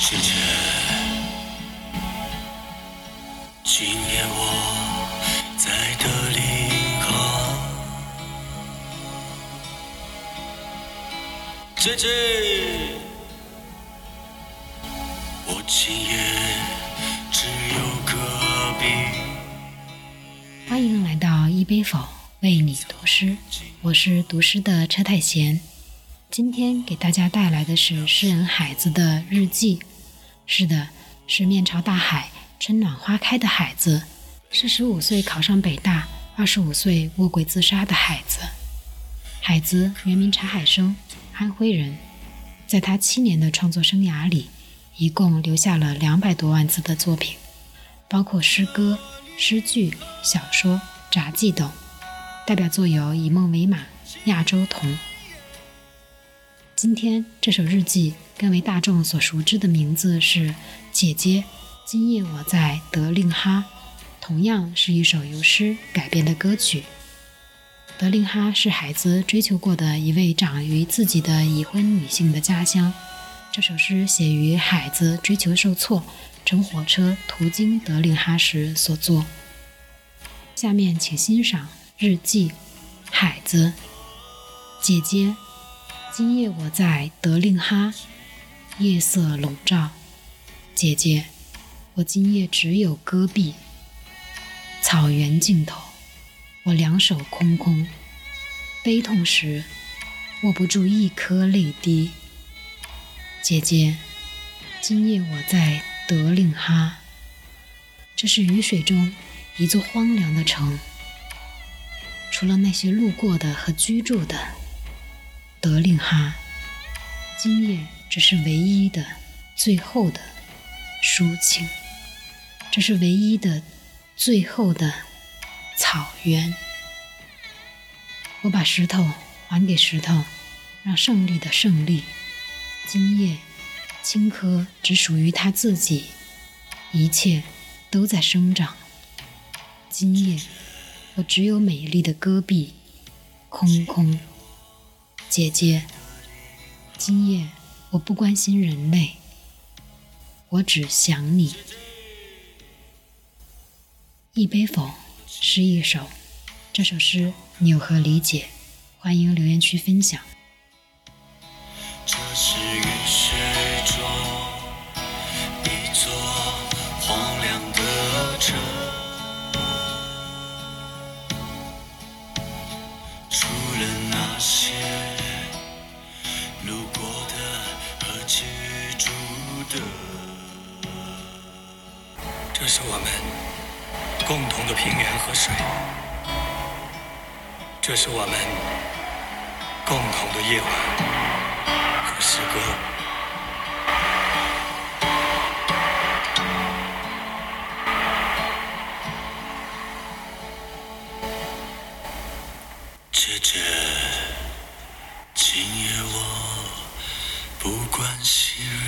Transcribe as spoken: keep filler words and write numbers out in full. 谢谢，今夜我在德里港，姐姐，我今夜只有戈壁。欢迎来到一杯否，为你读诗，我是读诗的车太贤。今天给大家带来的是诗人海子的日记。是的，是面朝大海春暖花开的海子，是十五岁考上北大，二十五岁卧轨自杀的海子。海子原名查海生，安徽人。在他七年的创作生涯里，一共留下了两百多万字的作品，包括诗歌、诗句、小说、札记等。代表作有《以梦为马》《亚洲童》。今天这首日记更为大众所熟知的名字是《姐姐，今夜我在德令哈》，同样是一首由诗改编的歌曲。德令哈是海子追求过的一位长于自己的已婚女性的家乡。这首诗写于海子追求受挫，乘火车途经德令哈时所作。下面请欣赏日记。海子，姐姐，今夜我在德令哈，夜色笼罩。姐姐，我今夜只有戈壁。草原尽头，我两手空空，悲痛时握不住一颗泪滴。姐姐，今夜我在德令哈。这是雨水中一座荒凉的城，除了那些路过的和居住的，德令哈今夜只是唯一的最后的抒情，这是唯一的最后的草原。我把石头还给石头，让胜利的胜利。今夜青稞只属于他自己，一切都在生长。今夜我只有美丽的戈壁，空空。姐姐，今夜我不关心人类，我只想你。一杯否是一首，这首诗你有何理解？欢迎留言区分享。这是雨水中一座荒凉的城，除了那些路过的和居住的，这是我们共同的平原和水，这是我们共同的夜晚和诗歌。姐姐，今夜我不关心人。